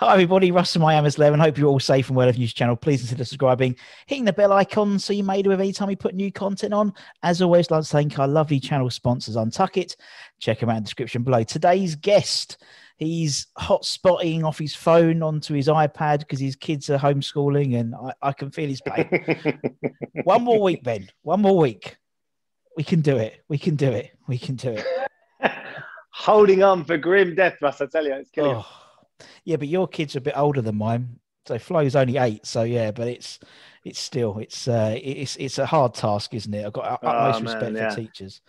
Hi everybody, Russ and Miami's Levin. Hope you're all safe and well of news channel. Please consider subscribing, hitting the bell icon so you're made aware of any time we put new content on. As always, I'd like to thank our lovely channel sponsors, Untuck It. Check them out in the description below. Today's guest, he's hotspotting off his phone onto his iPad because his kids are homeschooling, and I can feel his pain. One more week, Ben. One more week. We can do it. We can do it. We can do it. Holding on for grim death, Russ. I tell you, it's killing you. Yeah, but your kids are a bit older than mine. So Flo's only 8. So yeah, but it's still a hard task, isn't it? I've got utmost respect for teachers.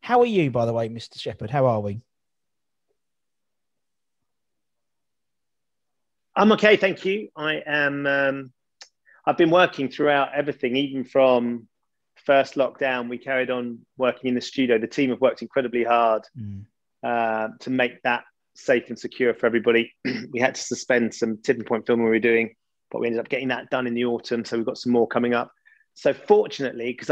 How are you, by the way, Mr. Shepherd? How are we? I'm okay, thank you. I am. I've been working throughout everything, even from first lockdown. We carried on working in the studio. The team have worked incredibly hard to make that safe and secure for everybody. We had to suspend some tipping point filming we were doing, but we ended up getting that done in the autumn. So we've got some more coming up. So fortunately, because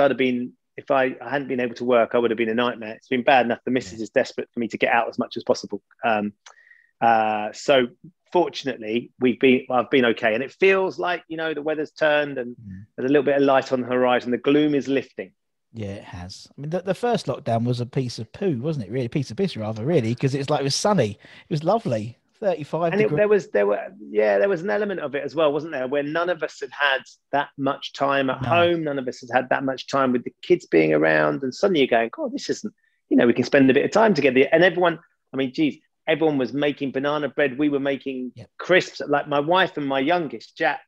if I hadn't been able to work, I would have been a nightmare. It's been bad enough. The missus is desperate for me to get out as much as possible. So fortunately, I've been okay. And it feels like, you know, the weather's turned and there's a little bit of light on the horizon. The gloom is lifting. Yeah, it has. I mean, the first lockdown was a piece of poo, wasn't it? Really, a piece of piss, rather, really, because it's like it was sunny. It was lovely, 35 degrees. And there was an element of it as well, wasn't there, where none of us had had that much time at home. None of us had had that much time with the kids being around. And suddenly you're going, God, this isn't, you know, we can spend a bit of time together. And everyone, I mean, geez, everyone was making banana bread. We were making crisps. Like my wife and my youngest, Jack,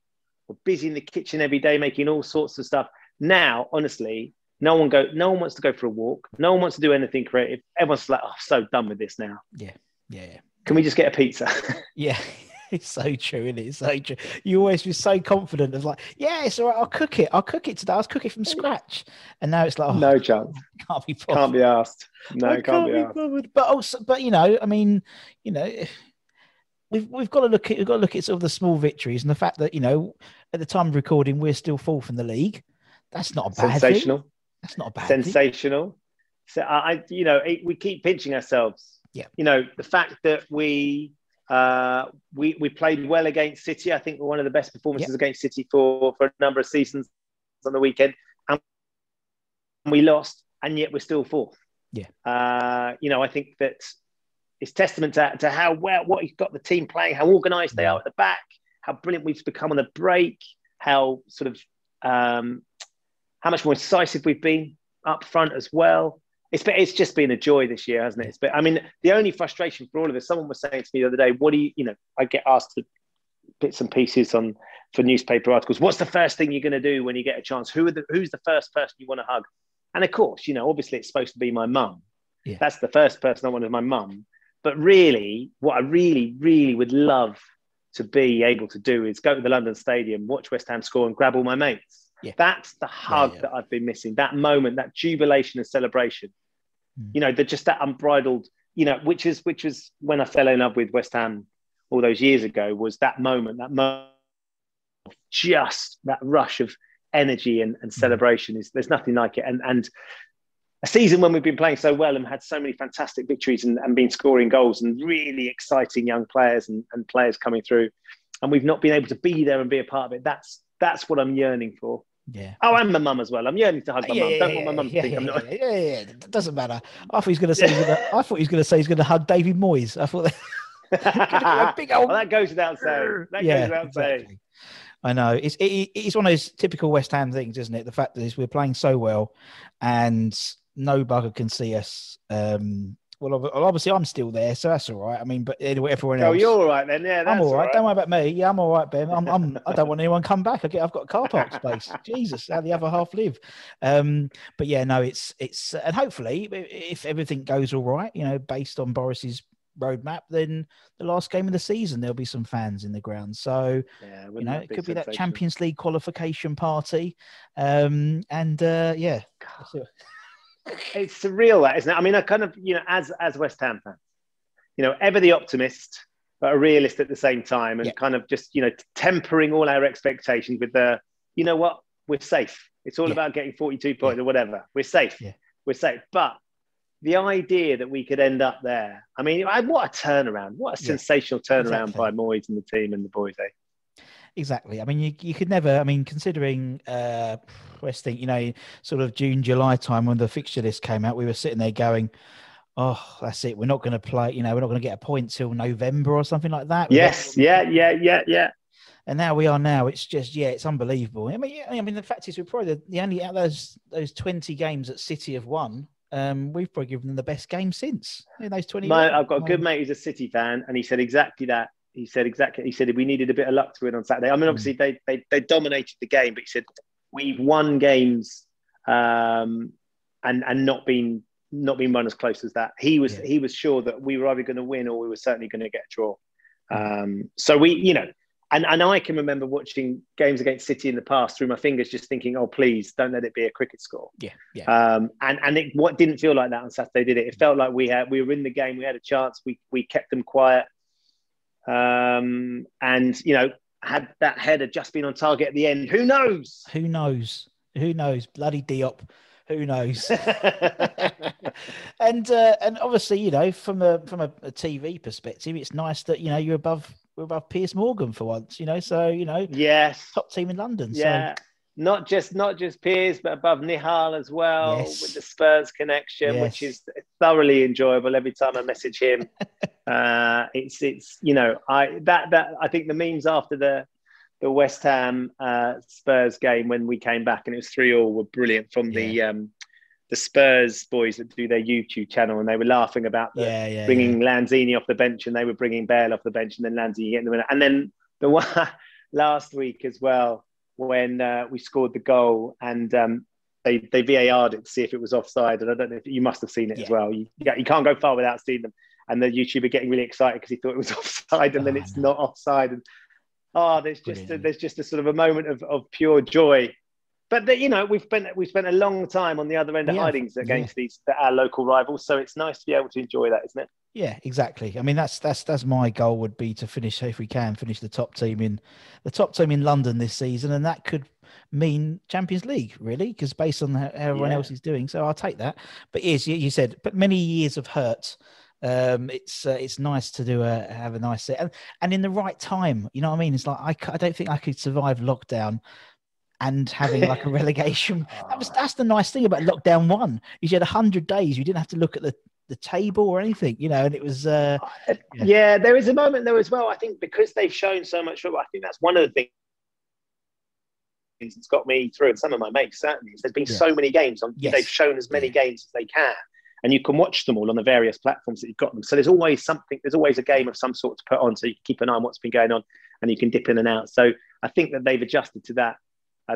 were busy in the kitchen every day making all sorts of stuff. Now, honestly, no one wants to go for a walk. No one wants to do anything creative. Everyone's like, "Oh, I'm so done with this now." Yeah. Can we just get a pizza? Yeah, it's so true, isn't it? It's so true. You always were so confident of like, "Yeah, it's all right. I'll cook it. I'll cook it today. I'll cook it from scratch." And now it's like, oh, "No chance. Can't be bothered. Can't be asked. No, can't be bothered." But also, you know, I mean, you know, we've got to look at sort of the small victories and the fact that, you know, at the time of recording, we're still fourth in the league. That's not a bad thing. Sensational. That's not a bad sensational thing. So we keep pinching ourselves. Yeah. You know, the fact that we played well against City. I think we're one of the best performances against City for a number of seasons on the weekend, and we lost, and yet we're still fourth. Yeah. You know, I think that it's testament to how well what he's got the team playing, how organised they are at the back, how brilliant we've become on the break, how sort of. How much more incisive we've been up front as well. It's just been a joy this year, hasn't it? But I mean, the only frustration for all of us, someone was saying to me the other day, I get asked to bits and pieces on for newspaper articles. What's the first thing you're going to do when you get a chance? Who's the first person you want to hug? And of course, you know, obviously it's supposed to be my mum. Yeah. That's the first person I want is my mum. But really, what I really, really would love to be able to do is go to the London Stadium, watch West Ham score and grab all my mates. Yeah. That's the hug that I've been missing. That moment, that jubilation and celebration. Mm. You know, just that unbridled, you know, which was when I fell in love with West Ham all those years ago, was that moment, just that rush of energy and celebration. Is there's nothing like it. And a season when we've been playing so well and had so many fantastic victories and been scoring goals and really exciting young players and players coming through, and we've not been able to be there and be a part of it. That's what I'm yearning for. Yeah. Oh, and my mum as well. I'm yearning to hug my mum. Don't want my mum to think I'm not. It doesn't matter. I thought he was going to say. I thought he was going to say he's going to hug David Moyes. I thought that. Big old... well, that goes without saying. That goes without saying. I know. It's one of those typical West Ham things, isn't it? The fact that we're playing so well and no bugger can see us. Well, obviously I'm still there, so that's all right. I mean, but anyway, everyone else. Oh, you're all right then. Yeah, that's I'm all right. Don't worry about me. Yeah, I'm all right, Ben. I don't want anyone come back. I've got a car park space. Jesus, how the other half live. But yeah, no, it's and hopefully if everything goes all right, you know, based on Boris's roadmap, then the last game of the season there'll be some fans in the ground, so yeah, you know, it could be that Champions League qualification party and God. It's surreal, that, isn't it? I mean, I kind of, you know, as West Ham fans, you know, ever the optimist but a realist at the same time, and kind of just, you know, tempering all our expectations with the, you know what, we're safe, it's all about getting 42 points or whatever, we're safe. But the idea that we could end up there, I mean, what a turnaround. What a sensational turnaround by Moyes and the team and the boys, eh? Exactly. I mean, you could never, I mean, considering West Ham, you know, sort of June, July time when the fixture list came out, we were sitting there going, oh, that's it. We're not going to play, you know, we're not going to get a point till November or something like that. Yeah. And now we are now. It's just, it's unbelievable. I mean, the fact is we're probably the only out of those 20 games that City have won. We've probably given them the best game since in those 20 years. I've got a good mate who's a City fan, and he said exactly that. He said we needed a bit of luck to win on Saturday. I mean, obviously they dominated the game, but he said we've won games and not been run as close as that. He was sure that we were either going to win or we were certainly going to get a draw. So we, you know, and I can remember watching games against City in the past through my fingers, just thinking, oh, please don't let it be a cricket score. Yeah. And it didn't feel like that on Saturday, did it? It felt like we were in the game, we had a chance, we kept them quiet. And, you know, had that header just been on target at the end, who knows? Bloody Diop. Who knows? And obviously, you know, from a TV perspective, it's nice that, you know, we're above Piers Morgan for once, you know, so, you know, top team in London. Yeah. So. Not just Piers, but above Nihal as well, with the Spurs connection, which is thoroughly enjoyable. Every time I message him, it's, you know, I think the memes after the West Ham Spurs game, when we came back and it was 3-3, were brilliant from the Spurs boys that do their YouTube channel, and they were laughing about bringing Lanzini off the bench, and they were bringing Bale off the bench, and then Lanzini getting the winner. And then the one last week as well, when we scored the goal and they VAR'd it to see if it was offside. And I don't know if you must have seen it as well. You can't go far without seeing them. And the YouTuber getting really excited because he thought it was offside, and then it's not offside. And there's just a sort of a moment of pure joy. But you know, we've spent a long time on the other end of hidings against our local rivals, so it's nice to be able to enjoy that, isn't it? Yeah, exactly. I mean, that's my goal would be to finish, if we can, finish the top team in London this season, and that could mean Champions League, really, because based on how everyone else is doing, so I'll take that. But yes, you said, but many years of hurt. It's nice to do have a nice set and in the right time. You know what I mean? It's like I don't think I could survive lockdown and having like a relegation. That's the nice thing about lockdown one, is you had 100 days. You didn't have to look at the table or anything, you know, and it was... there is a moment though as well, I think, because they've shown so much football. I think that's one of the things that's got me through, and some of my mates certainly, is there's been so many games. They've shown as many games as they can, and you can watch them all on the various platforms that you've got them. So there's always something, there's always a game of some sort to put on, so you can keep an eye on what's been going on and you can dip in and out. So I think that they've adjusted to that.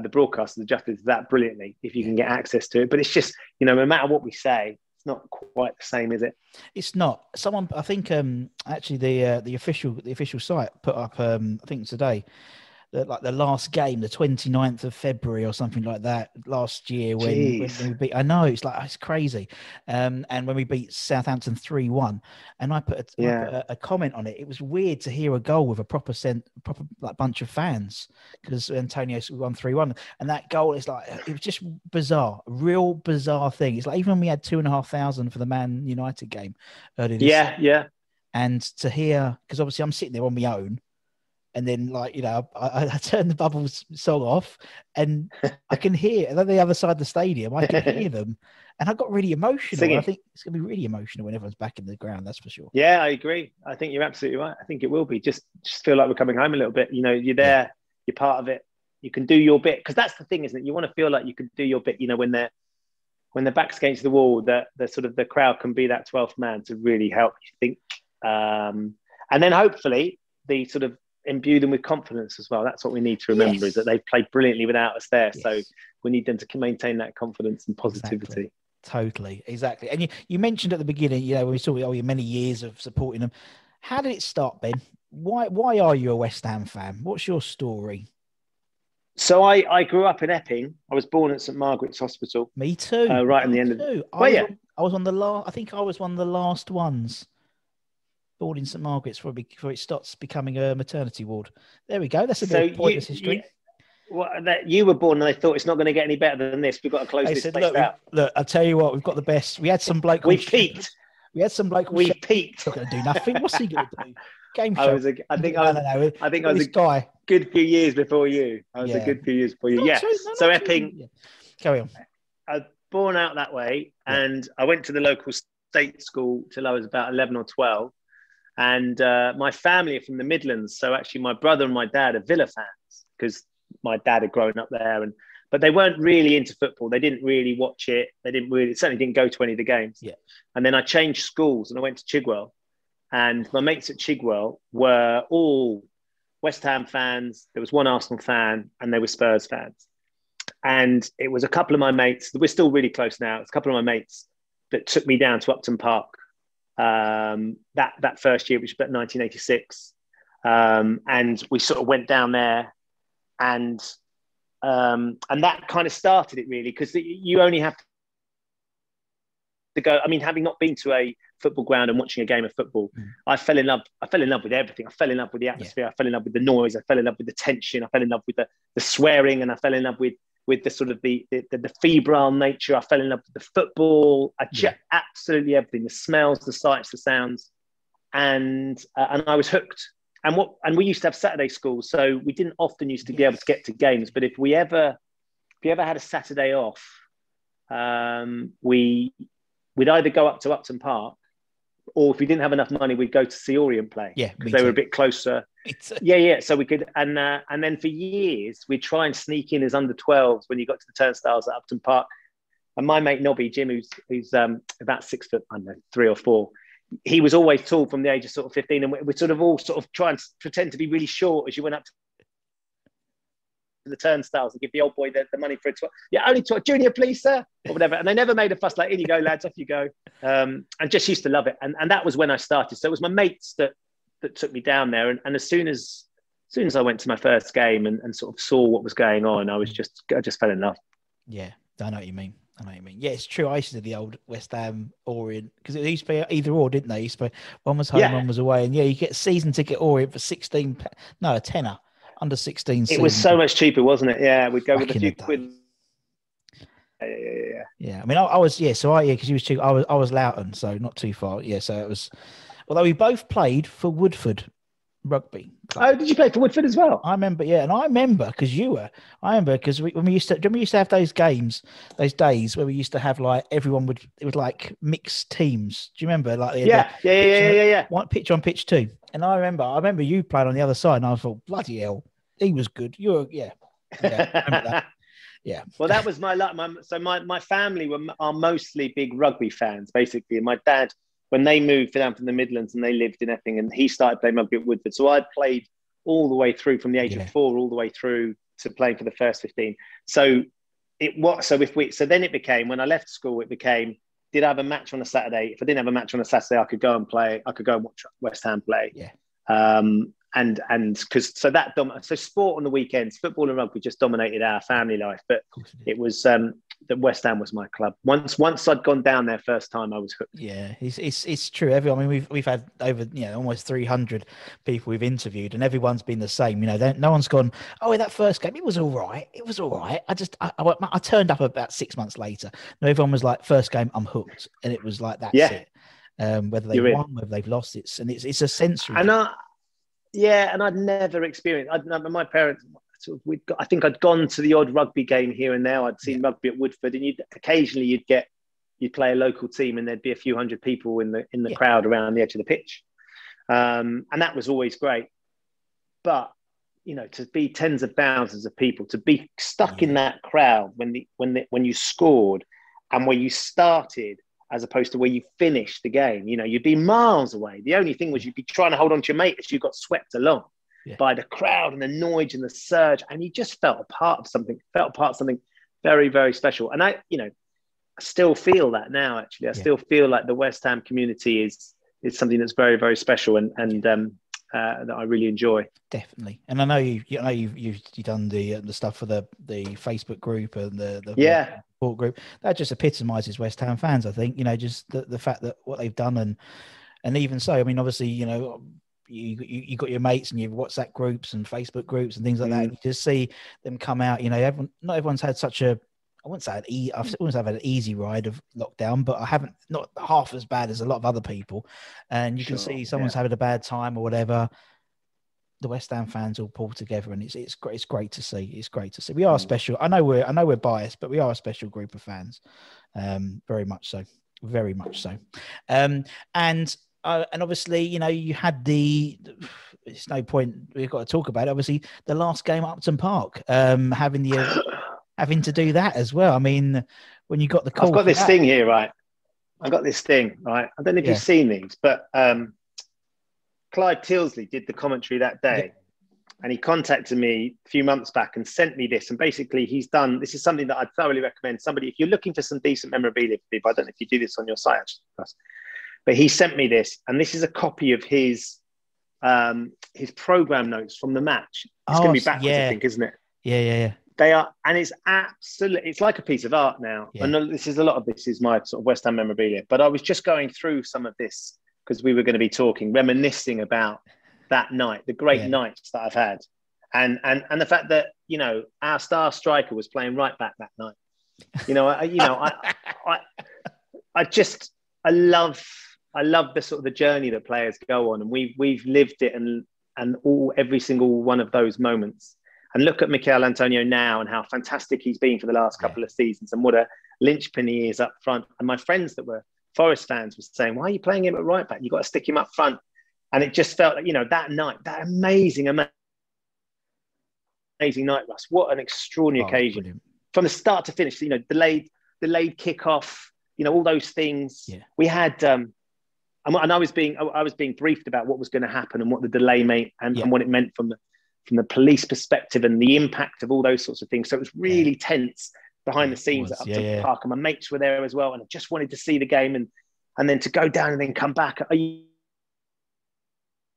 The broadcasters adjusted to that brilliantly, if you can get access to it. But it's just, you know, no matter what we say, it's not quite the same, is it? It's not. Someone, I think, actually the official site put up, I think today, like the last game, the 29th of February or something like that last year when we beat, I know it's crazy. And when we beat Southampton 3-1 and I put a comment on it. It was weird to hear a goal with a proper bunch of fans because Antonio won 3-1 and that goal is it was just bizarre, real bizarre thing. It's like, even when we had 2,500 for the Man United game earlier this year. Yeah. And to hear, because obviously I'm sitting there on my own. And then, I turned the Bubbles song off and I can hear, and on the other side of the stadium, I can hear them. And I got really emotional. Singing. I think it's going to be really emotional when everyone's back in the ground, that's for sure. Yeah, I agree. I think you're absolutely right. I think it will be. Just feel like we're coming home a little bit. You're there, you're part of it. You can do your bit. Because that's the thing, isn't it? You want to feel like you can do your bit, when their back's against the wall, that the sort of the crowd can be that 12th man to really help you think. And then hopefully the sort of, imbue them with confidence as well. That's what we need to remember, is that they've played brilliantly without us there. Yes. So we need them to maintain that confidence and positivity. Exactly. Totally. Exactly. And you mentioned at the beginning, when we saw your many years of supporting them. How did it start, Ben? Why are you a West Ham fan? What's your story? So I grew up in Epping. I was born at St. Margaret's Hospital. Me too. Right in the end of... I was one of the last ones. Born in St. Margaret's before it starts becoming a maternity ward. There we go. That's a bit of pointless history. You were born and they thought it's not going to get any better than this. We've got to close this place out. Look, I'll tell you what, we've got the best. We had some bloke... We peaked. He's not going to do nothing. What's he going to do? Game show. I think I was a good few years before you. A good few years before you. So Epping... Yeah. Carry on. I was born out that way and I went to the local state school till I was about 11 or 12. And my family are from the Midlands. So actually my brother and my dad are Villa fans because my dad had grown up there. But they weren't really into football. They didn't really watch it. Certainly didn't go to any of the games. Yeah. And then I changed schools and I went to Chigwell. And my mates at Chigwell were all West Ham fans. There was one Arsenal fan and they were Spurs fans. And it was a couple of my mates. We're still really close now. It's a couple of my mates that took me down to Upton Park. That first year, which was about 1986, and we sort of went down there, and that kind of started it really, because you only have to go. I mean, having not been to a football ground and watching a game of football, I fell in love. I fell in love with everything. I fell in love with the atmosphere. I fell in love with the noise. I fell in love with the tension. I fell in love with the swearing, and I fell in love with the sort of the febrile nature. I fell in love with the football, absolutely everything, the smells, the sights, the sounds. And I was hooked. And we used to have Saturday school, so we didn't often used to be able to get to games. But if you ever had a Saturday off, we'd either go up to Upton Park, or if we didn't have enough money, we'd go to see Orient play. Yeah, because they were a bit closer. Yeah. So we could, and then for years we'd try and sneak in as under 12s when you got to the turnstiles at Upton Park. And my mate Nobby, Jim, who's about 6 foot, I don't know, 3 or 4, he was always tall from the age of sort of 15, and we sort of all sort of try and pretend to be really short as you went up to the turnstiles and give the old boy the money for a only to a junior please sir or whatever, and they never made a fuss, like, in you go lads, off you go, and just used to love it, and that was when I started. So it was my mates that took me down there, and as soon as I went to my first game and sort of saw what was going on, I just fell in love. I know what you mean. Yeah, it's true. I used to do the old West Ham Orient, because it used to be either or, didn't they? It used to be one was home, one was away, and you get season ticket Orient for a tenner. Under 16. It was so much cheaper, wasn't it? Yeah, we'd go with a few quid. Yeah. Yeah, I mean, I was, because he was cheap. I was Loughton, so not too far. Yeah, so it was, although we both played for Woodford Rugby Club. Oh, did you play for Woodford as well? I remember because we used to have those days where we used to have everyone would mixed teams. Do you remember? One pitch on pitch two. And I remember you playing on the other side, and I thought, bloody hell, he was good. Yeah. Well, that was my luck. So my family are mostly big rugby fans, basically. And my dad, when they moved down from the Midlands and they lived in Epping, and he started playing rugby at Woodford. So I played all the way through from the age of 4 all the way through to playing for the first 15. So then it became, when I left school, it became, did I have a match on a Saturday? If I didn't have a match on a Saturday, I could go and watch West Ham play. Yeah. And because so that so sport on the weekends, football and rugby just dominated our family life. But it was that West Ham was my club. Once I'd gone down there first time, I was hooked. Yeah, it's true. Everyone, I mean, we've had over almost 300 people we've interviewed, and everyone's been the same. You know, no one's gone, oh, that first game, it was all right. It was all right. I turned up about 6 months later. And everyone was like, first game, I'm hooked, and it was like that's it. Whether they won, whether they've lost, it's a sensory. And I'd never experienced. My parents, I think I'd gone to the odd rugby game here and there. I'd seen rugby at Woodford, and you'd play a local team, and there'd be a few hundred people in the crowd around the edge of the pitch, and that was always great. But to be tens of thousands of people, to be stuck in that crowd when you scored and where you started, as opposed to where you finish the game. You'd be miles away. The only thing was you'd be trying to hold on to your mate as you got swept along by the crowd and the noise and the surge. And you just felt a part of something very, very special. And I still feel that now, actually. I still feel like the West Ham community is something that's very, very special and that I really enjoy. Definitely. And I know you've done the stuff for the Facebook group and the support group. That just epitomizes West Ham fans, I think, just the fact that what they've done and even so, I mean, obviously, you got your mates and your WhatsApp groups and Facebook groups and things like that. And you just see them come out, not everyone's had such a, I wouldn't say I've always had an easy ride of lockdown, but I haven't, not half as bad as a lot of other people. And you can see someone's having a bad time or whatever. The West Ham fans all pull together, and it's great to see. It's great to see. We are special. I know we're biased, but we are a special group of fans. Very much so. Very much so. And obviously, you had it's no point. We've got to talk about it. Obviously the last game at Upton Park, having to do that as well. I mean, when you got the call, I've got this thing here, right? I don't know if you've seen these, but Clyde Tilsley did the commentary that day, and he contacted me a few months back and sent me this. And basically, this is something that I'd thoroughly recommend somebody, if you're looking for some decent memorabilia for people. I don't know if you do this on your site, actually, but he sent me this, and this is a copy of his program notes from the match. It's going to be backwards, I think, isn't it? Yeah. They are, and it's absolutely, it's like a piece of art now. Yeah. And a lot of this is my sort of West Ham memorabilia, but I was just going through some of this because we were going to be talking, reminiscing about that night, the great nights that I've had. And the fact that, our star striker was playing right back that night. I love the sort of the journey that players go on, and we've lived it and every single one of those moments. And look at Mikel Antonio now and how fantastic he's been for the last couple of seasons, and what a linchpin he is up front. And my friends that were Forest fans were saying, why are you playing him at right back? You've got to stick him up front. And it just felt like, that night, that amazing night, Russ. What an extraordinary occasion. Brilliant. From the start to finish, delayed kickoff, all those things. Yeah. We had... and I was being briefed about what was going to happen and what the delay meant and what it meant from the police perspective and the impact of all those sorts of things. So it was really tense behind the scenes at Upton Park, and my mates were there as well. And I just wanted to see the game and then to go down and then come back. It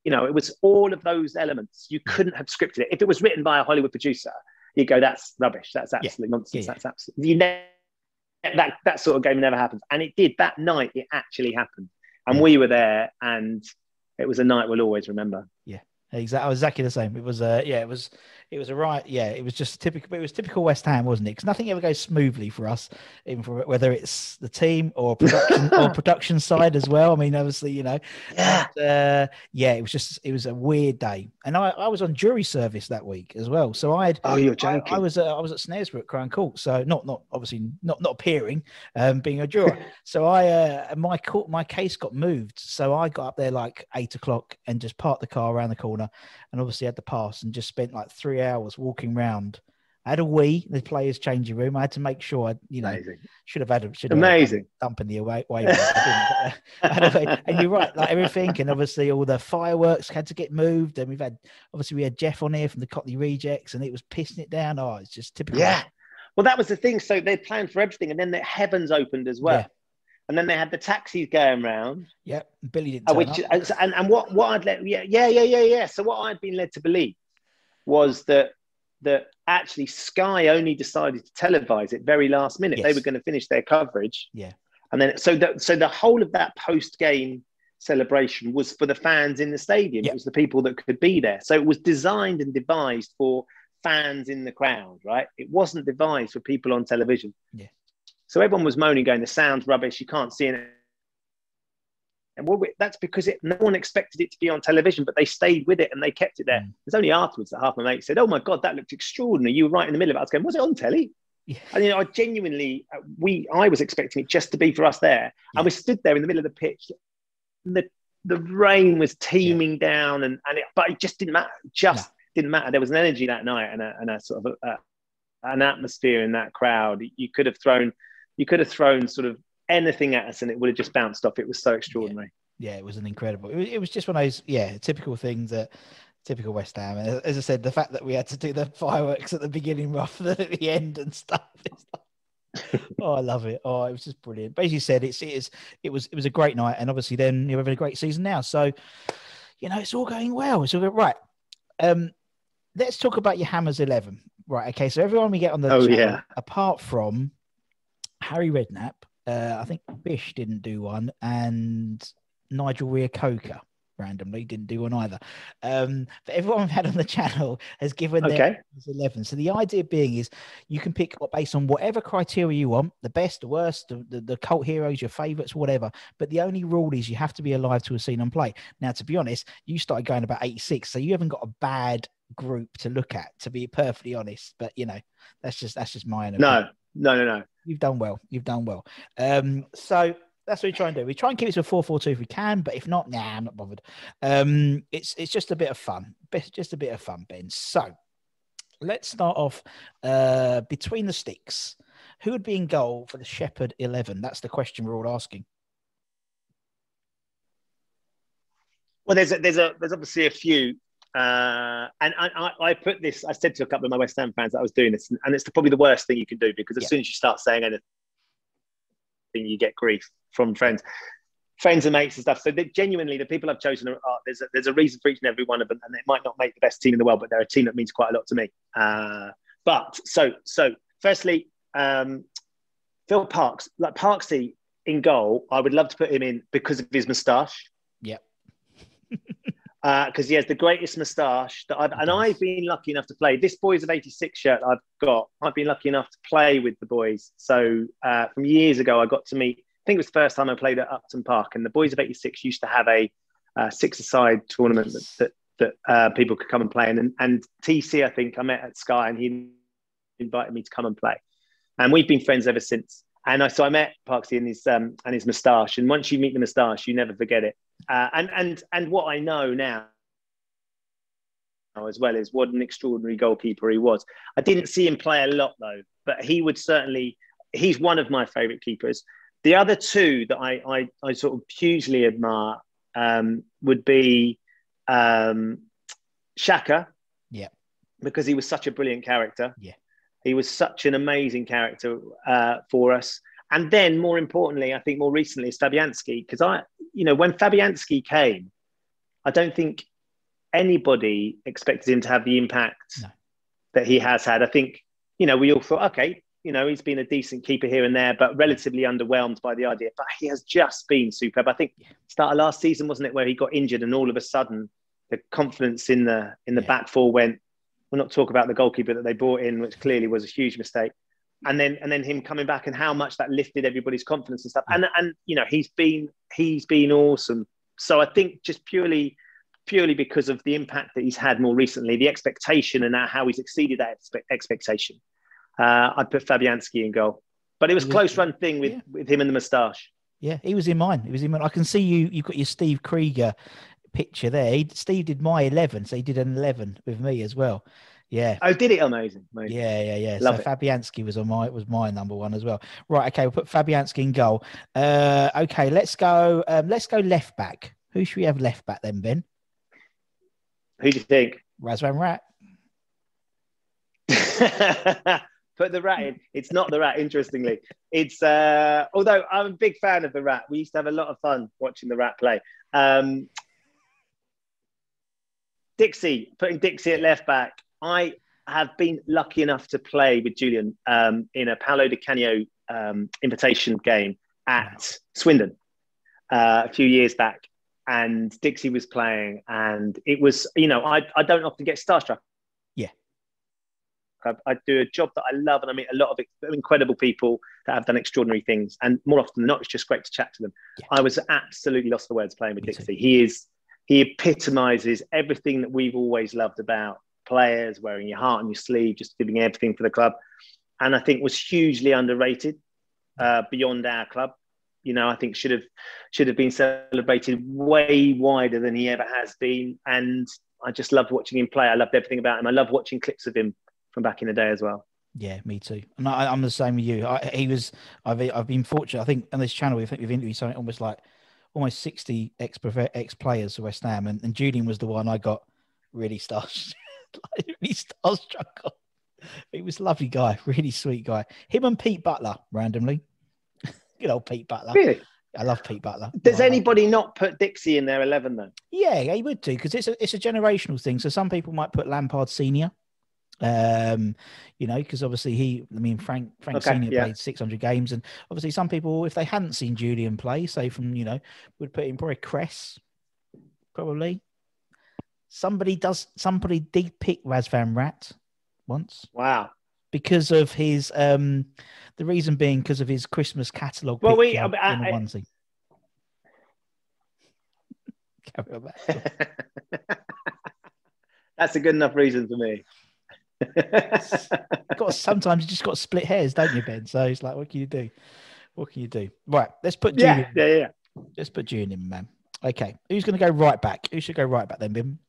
was all of those elements. You couldn't have scripted it. If it was written by a Hollywood producer, you'd go, that's rubbish. That's absolute nonsense. Yeah. That's absolutely, that sort of game never happens. And it did that night. It actually happened. And we were there, and it was a night we'll always remember. Yeah. Exactly the same. It was typical West Ham, wasn't it? Because nothing ever goes smoothly for us, even for whether it's the team or production or production side as well. I mean, obviously, it was a weird day, and I was on jury service that week as well. So you're joking. I was at Snaresbrook Crown Court, so not appearing, being a juror. So my case got moved, so I got up there like 8 o'clock and just parked the car around the corner. And obviously had the pass and just spent like 3 hours walking around. I had a wee, the players' changing room. I had to make sure I should have had a dump in the away. And you're right, like everything. And obviously all the fireworks had to get moved. And we had Jeff on here from the Cockney Rejects, and it was pissing it down. Oh, it's just typical. Yeah. Well, that was the thing. So they planned for everything, and then the heavens opened as well. Yeah. And then they had the taxis going round. Yeah, Billy didn't turn up. And what I'd let So what I'd been led to believe was that actually Sky only decided to televise it very last minute. Yes. They were going to finish their coverage. Yeah, and then so the whole of that post game celebration was for the fans in the stadium. Yep. It was the people that could be there. So it was designed and devised for fans in the crowd, right? It wasn't devised for people on television. Yeah. So everyone was moaning, going, the sound's rubbish, you can't see it. And that's because no one expected it to be on television, but they stayed with it and they kept it there. Mm. It's only afterwards that half my mates said, oh my God, that looked extraordinary. You were right in the middle of it. I was going, was it on telly? Yeah. And I genuinely, I was expecting it just to be for us there. Yeah. And we stood there in the middle of the pitch. The rain was teeming down, but it just didn't matter. Didn't matter. There was an energy that night and a sort of an atmosphere in that crowd. You could have thrown sort of anything at us, and it would have just bounced off. It was so extraordinary. Yeah, it was an incredible. It was just one of those typical things that. Typical West Ham. And as I said, the fact that we had to do the fireworks at the beginning rather than at the end and stuff. Oh, I love it. Oh, it was just brilliant. Basically said it was a great night, and obviously then you're having a great season now. So, it's all going well. It's all going right. Let's talk about your Hammers 11. Right, okay. So everyone we get on the channel, apart from Harry Redknapp, I think Bish didn't do one, and Nigel Weir-Coker randomly didn't do one either. But everyone we've had on the channel has given their 11. So the idea being is you can pick based on whatever criteria you want, the best, the worst, the cult heroes, your favourites, whatever. But the only rule is you have to be alive to have seen them play. Now, to be honest, you started going about 86, so you haven't got a bad group to look at, to be perfectly honest. But, that's just my opinion. No. You've done well. So... that's what we try and do. We try and keep it to a 4-4-2 if we can, but if not, I'm not bothered. It's just a bit of fun. Just a bit of fun, Ben. So let's start off between the sticks. Who would be in goal for the Shepherd 11? That's the question we're all asking. Well, there's obviously a few. And I put this, I said to a couple of my West Ham fans that I was doing this, and it's probably the worst thing you can do, because as soon as you start saying anything, you get grief from friends and mates and stuff. So genuinely, the people I've chosen are there's a reason for each and every one of them, and they might not make the best team in the world, but they're a team that means quite a lot to me. But firstly, Phil Parks, like Parksy in goal, I would love to put him in because of his moustache. Yep. Because he has the greatest moustache that I've been lucky enough to play. This Boys of 86 shirt I've got, I've been lucky enough to play with the boys. So from years ago, I got to meet, I think it was the first time I played at Upton Park, and the Boys of 86 used to have a six-a-side tournament that people could come and play in. And TC, I think, I met at Sky, and he invited me to come and play. And we've been friends ever since. And I met Parksy and his moustache. And once you meet the moustache, you never forget it. And what I know now as well is what an extraordinary goalkeeper he was. I didn't see him play a lot though, but he's one of my favourite keepers. The other two that I sort of hugely admire would be Xhaka, because he was such a brilliant character. Yeah, he was such an amazing character for us. And then, more importantly, I think more recently, is Fabianski. Because when Fabianski came, I don't think anybody expected him to have the impact that he has had. I think, we all thought, okay, he's been a decent keeper here and there, but relatively underwhelmed by the idea. But he has just been superb. I think start of last season, wasn't it, where he got injured and all of a sudden the confidence in the back four went. We'll not talk about the goalkeeper that they brought in, which clearly was a huge mistake. And then him coming back and how much that lifted everybody's confidence and stuff. And he's been awesome. So I think just purely because of the impact that he's had more recently, the expectation and how he's exceeded that expectation, I'd put Fabianski in goal. But it was a close run thing with him and the moustache. Yeah, he was in mine. I can see you. You've got your Steve Krieger picture there. Steve did my 11, so he did an 11 with me as well. Yeah. Oh, did it? Amazing. Yeah. Love so it. Fabianski was my number one as well. Right. Okay. We'll put Fabianski in goal. Okay. Let's go. Let's go left back. Who should we have left back then, Ben? Who do you think? Razvan Rat. Put the rat in. It's not the rat, interestingly. It's although I'm a big fan of the rat. We used to have a lot of fun watching the rat play. Dixie, putting Dixie at left back. I have been lucky enough to play with Julian in a Paolo Di Canio invitation game at Swindon a few years back. And Dixie was playing, and it was, you know, I don't often get starstruck. Yeah. I do a job that I love, and I meet a lot of incredible people that have done extraordinary things. And more often than not, it's just great to chat to them. Yeah. I was absolutely lost for words playing with Dixie. He epitomizes everything that we've always loved about players, wearing your heart on your sleeve, just doing everything for the club. And I think was hugely underrated beyond our club. You know, I think should have been celebrated way wider than he ever has been. And I just loved watching him play. I loved everything about him. I loved watching clips of him from back in the day as well. Yeah, me too. And I'm the same with you. I've been fortunate. I think on this channel, we've interviewed something almost 60 ex-players to West Ham. And Julian was the one I got really starstruck. He was a lovely guy, really sweet guy. Him and Pete Butler, randomly. Good old Pete Butler. Really? I love Pete Butler. Does anybody not put Dixie in their 11 though? Yeah, he would do, because it's a generational thing. So some people might put Lampard Senior, you know, because obviously Frank Senior played 600 games, and obviously some people, if they hadn't seen Julian play, say from, you know, would put in probably Cress, probably. Somebody did pick Razvan Rat once. Wow. Because of his, the reason being because of his Christmas catalogue. Well, in a onesie. Carry on back. That's a good enough reason for me. Sometimes you just got split hairs, don't you, Ben? So it's like, what can you do? What can you do? Right, let's put June in. Yeah. Let's put June in, man. Okay, who's going to go right back? Who should go right back then, Ben?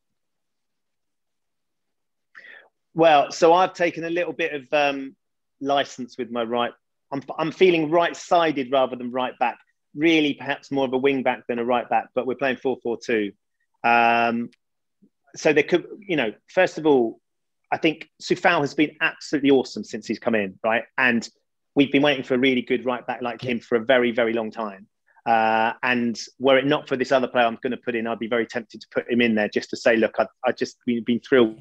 Well, so I've taken a little bit of license with my right. I'm feeling right-sided rather than right back. Really, perhaps more of a wing back than a right back. But we're playing 4-4-2. So there could, you know, first of all, I think Sufal has been absolutely awesome since he's come in, right? And we've been waiting for a really good right back like him for a very, very long time. And were it not for this other player I'm going to put in, I'd be very tempted to put him in there just to say, look, I've just been thrilled